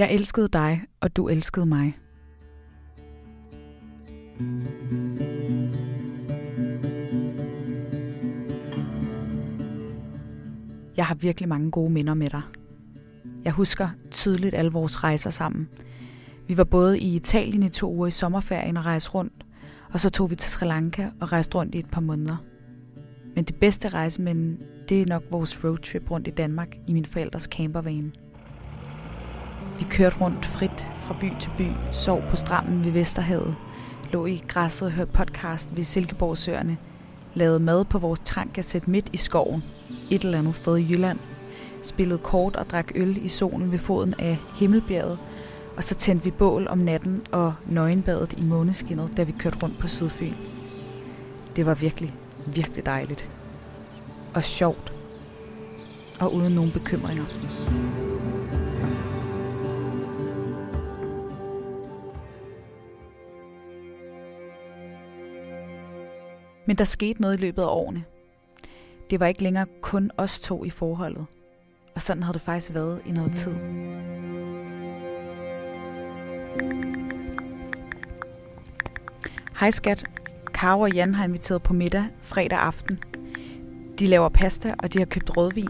Jeg elskede dig, og du elskede mig. Jeg har virkelig mange gode minder med dig. Jeg husker tydeligt alle vores rejser sammen. Vi var både i Italien i 2 uger i sommerferien og rejste rundt, og så tog vi til Sri Lanka og rejste rundt i et par måneder. Men det bedste rejseminde, det er nok vores roadtrip rundt i Danmark i mine forældres campervan. Vi kørte rundt frit fra by til by, sov på stranden ved Vesterhavet, lå i græsset og hørte podcast ved Silkeborgsøerne, lavede mad på vores trankassette midt i skoven, et eller andet sted i Jylland, spillede kort og drak øl i solen ved foden af Himmelbjerget, og så tændte vi bål om natten og nøgenbadet i måneskinnet, da vi kørte rundt på Sydfyn. Det var virkelig, virkelig dejligt. Og sjovt. Og uden nogen bekymringer. Men der skete noget i løbet af årene. Det var ikke længere kun os to i forholdet. Og sådan havde det faktisk været i noget tid. Hej skat. Karo og Jan har inviteret på middag fredag aften. De laver pasta, og de har købt rødvin.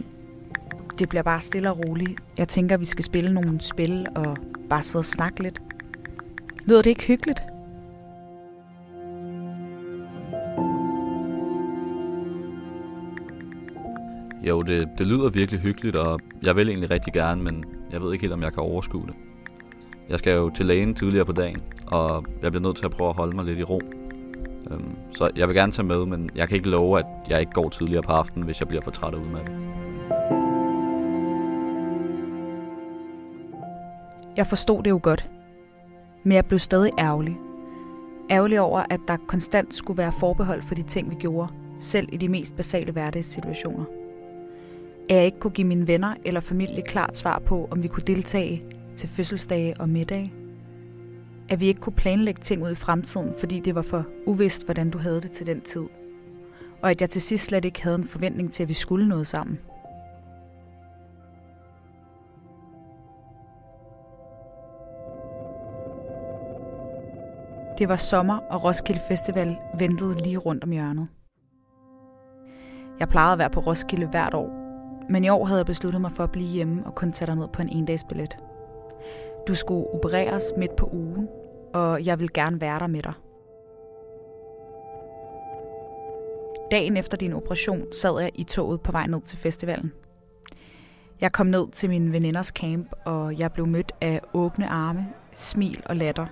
Det bliver bare stille og roligt. Jeg tænker, vi skal spille nogle spil og bare sidde og snakke lidt. Lyder det ikke hyggeligt? Jo, det lyder virkelig hyggeligt, og jeg vil egentlig rigtig gerne, men jeg ved ikke helt, om jeg kan overskue det. Jeg skal jo til lægen tidligere på dagen, og jeg bliver nødt til at prøve at holde mig lidt i ro. Så jeg vil gerne tage med, men jeg kan ikke love, at jeg ikke går tidligere på aftenen, hvis jeg bliver for træt og udmattet. Jeg forstod det jo godt, men jeg blev stadig ærgerlig. Ærgerlig over, at der konstant skulle være forbehold for de ting, vi gjorde, selv i de mest basale hverdagssituationer. At jeg ikke kunne give mine venner eller familie klart svar på, om vi kunne deltage til fødselsdage og middage. At vi ikke kunne planlægge ting ud i fremtiden, fordi det var for uvist, hvordan du havde det til den tid. Og at jeg til sidst slet ikke havde en forventning til, at vi skulle noget sammen. Det var sommer, og Roskilde Festival ventede lige rundt om hjørnet. Jeg plejede at være på Roskilde hvert år, men i år havde jeg besluttet mig for at blive hjemme og kun tage dig ned på en endagsbillet. Du skulle opereres midt på ugen, og jeg ville gerne være der med dig. Dagen efter din operation sad jeg i toget på vej ned til festivalen. Jeg kom ned til mine veninders camp, og jeg blev mødt af åbne arme, smil og latter.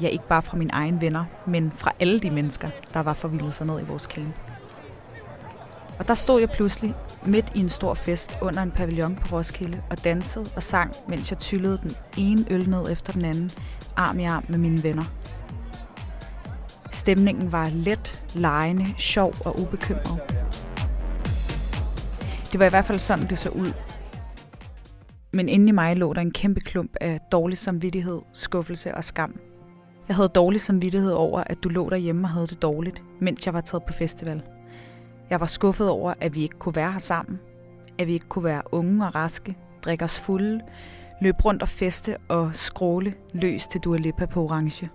Ja, ikke bare fra mine egne venner, men fra alle de mennesker, der var forvildet sig ned i vores camp. Og der stod jeg pludselig midt i en stor fest under en pavillon på Roskilde og dansede og sang, mens jeg tyllede den ene øl ned efter den anden, arm i arm med mine venner. Stemningen var let, legende, sjov og ubekymret. Det var i hvert fald sådan, det så ud. Men inde i mig lå der en kæmpe klump af dårlig samvittighed, skuffelse og skam. Jeg havde dårlig samvittighed over, at du lå derhjemme og havde det dårligt, mens jeg var taget på festival. Jeg var skuffet over, at vi ikke kunne være her sammen, at vi ikke kunne være unge og raske, drikke os fulde, løbe rundt og feste og skråle løs til Dua Lipa på Orange.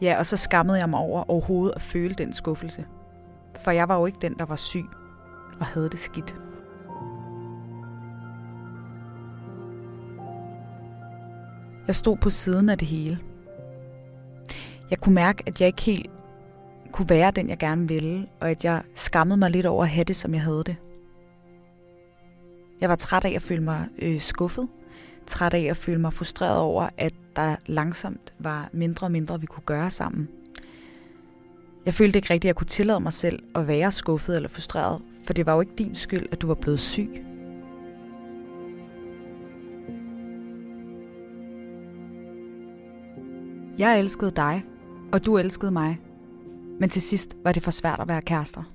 Ja, og så skammede jeg mig over overhovedet at føle den skuffelse. For jeg var jo ikke den, der var syg og havde det skidt. Jeg stod på siden af det hele. Jeg kunne mærke, at jeg ikke helt kunne være den, jeg gerne ville, og at jeg skammede mig lidt over at have det, som jeg havde det. Jeg var træt af at føle mig skuffet, træt af at føle mig frustreret over, at der langsomt var mindre og mindre, vi kunne gøre sammen. Jeg følte ikke rigtigt, at jeg kunne tillade mig selv at være skuffet eller frustreret, for det var jo ikke din skyld, at du var blevet syg. Jeg elskede dig, og du elskede mig. Men til sidst var det for svært at være kærester.